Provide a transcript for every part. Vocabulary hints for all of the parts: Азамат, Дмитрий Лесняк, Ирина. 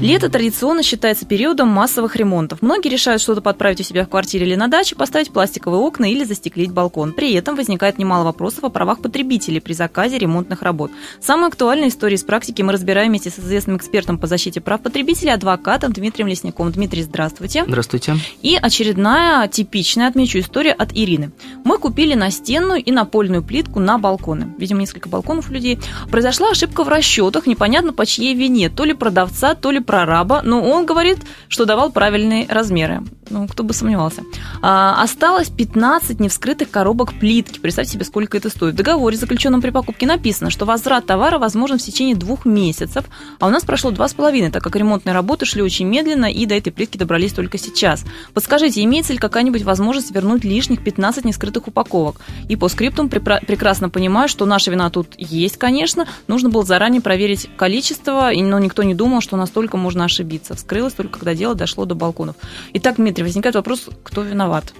Лето традиционно считается периодом массовых ремонтов. Многие решают что-то подправить у себя в квартире или на даче, поставить пластиковые окна или застеклить балкон. При этом возникает немало вопросов о правах потребителей при заказе ремонтных работ. Самые актуальные истории из практики мы разбираем вместе с известным экспертом по защите прав потребителей, адвокатом Дмитрием Лесняком. Дмитрий, здравствуйте. Здравствуйте. И очередная типичная, отмечу, история от Ирины. Мы купили настенную и напольную плитку на балконы. Видимо, несколько балконов у людей. Произошла ошибка в расчетах, непонятно по чьей вине, то ли продавца, то ли прораба, но он говорит, что давал правильные размеры. Ну, кто бы сомневался. Осталось 15 невскрытых коробок плитки. Представьте себе, сколько это стоит. В договоре, заключенном при покупке, написано, что возврат товара возможен в течение 2 месяцев, а у нас прошло 2,5, так как ремонтные работы шли очень медленно и до этой плитки добрались только сейчас. Подскажите, имеется ли какая-нибудь возможность вернуть лишних 15 невскрытых упаковок? И по скриптум прекрасно понимаю, что наша вина тут есть, конечно. Нужно было заранее проверить количество, но никто не думал, что настолько можно ошибиться. Вскрылось только, когда дело дошло до балконов. Итак, Дмитрий, возникает вопрос, кто виноват?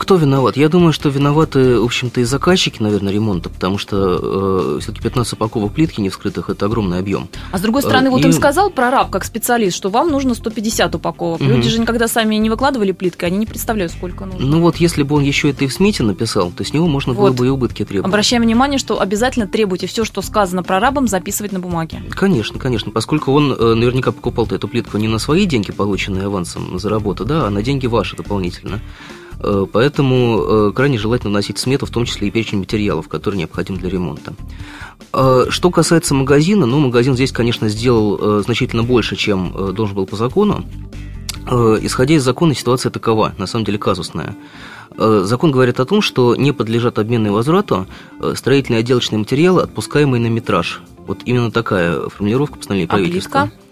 Кто виноват? Я думаю, что виноваты, в общем-то, и заказчики, наверное, ремонта, потому что все-таки 15 упаковок плитки невскрытых – это огромный объем. А с другой стороны, вот им сказал прораб, как специалист, что вам нужно 150 упаковок. Mm-hmm. Люди же никогда сами не выкладывали плитки, они не представляют, сколько нужно. Если бы он еще это и в смете написал, то с него можно было бы и убытки требовать. Обращаем внимание, что обязательно требуйте все, что сказано прорабом, записывать на бумаге. Конечно, поскольку он наверняка покупал эту плитку не на свои деньги, полученные авансом за работу, а на деньги ваши дополнительно. Поэтому крайне желательно вносить смету, в том числе и перечень материалов, которые необходимы для ремонта. Что касается магазина, магазин здесь, конечно, сделал значительно больше, чем должен был по закону. Исходя из закона, ситуация такова, на самом деле казусная. Закон говорит о том, что не подлежат обмену и возврату строительные и отделочные материалы, отпускаемые на метраж. Именно такая формулировка постановления правительства. А плитка?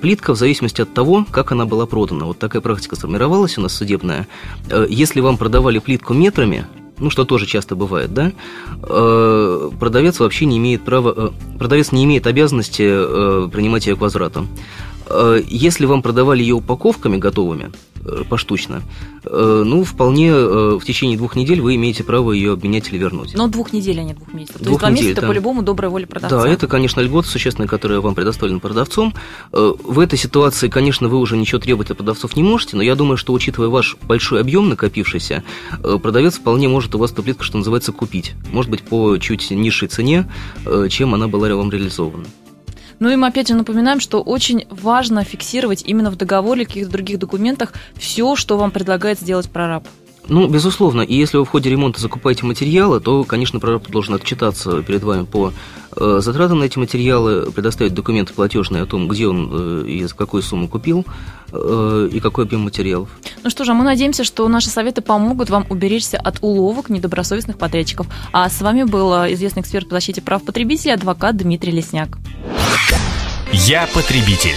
Плитка в зависимости от того, как она была продана. Такая практика сформировалась у нас судебная. Если вам продавали плитку метрами, что тоже часто бывает, продавец вообще не имеет права, продавец не имеет обязанности принимать ее к возврату. Если вам продавали ее упаковками готовыми, поштучно, вполне в течение 2 недель вы имеете право ее обменять или вернуть. Но 2 недели, а не 2 месяца. То есть 2 месяца это по-любому добрая воля продавца. Да, это, конечно, льгота существенная, которая вам предоставлена продавцом. В этой ситуации, конечно, вы уже ничего требовать от продавцов не можете, но я думаю, что, учитывая ваш большой объем накопившийся, продавец вполне может у вас эту плитку, что называется, купить. Может быть, по чуть низшей цене, чем она была вам реализована. И мы опять же напоминаем, что очень важно фиксировать именно в договоре или каких-то других документах все, что вам предлагает сделать прораб. Безусловно. И если вы в ходе ремонта закупаете материалы, то, конечно, прораб должен отчитаться перед вами по затратам на эти материалы, предоставить документы платежные о том, где он и за какую сумму купил, и какой объем материалов. Мы надеемся, что наши советы помогут вам уберечься от уловок недобросовестных подрядчиков. А с вами был известный эксперт по защите прав потребителей, адвокат Дмитрий Лесняк. Я потребитель.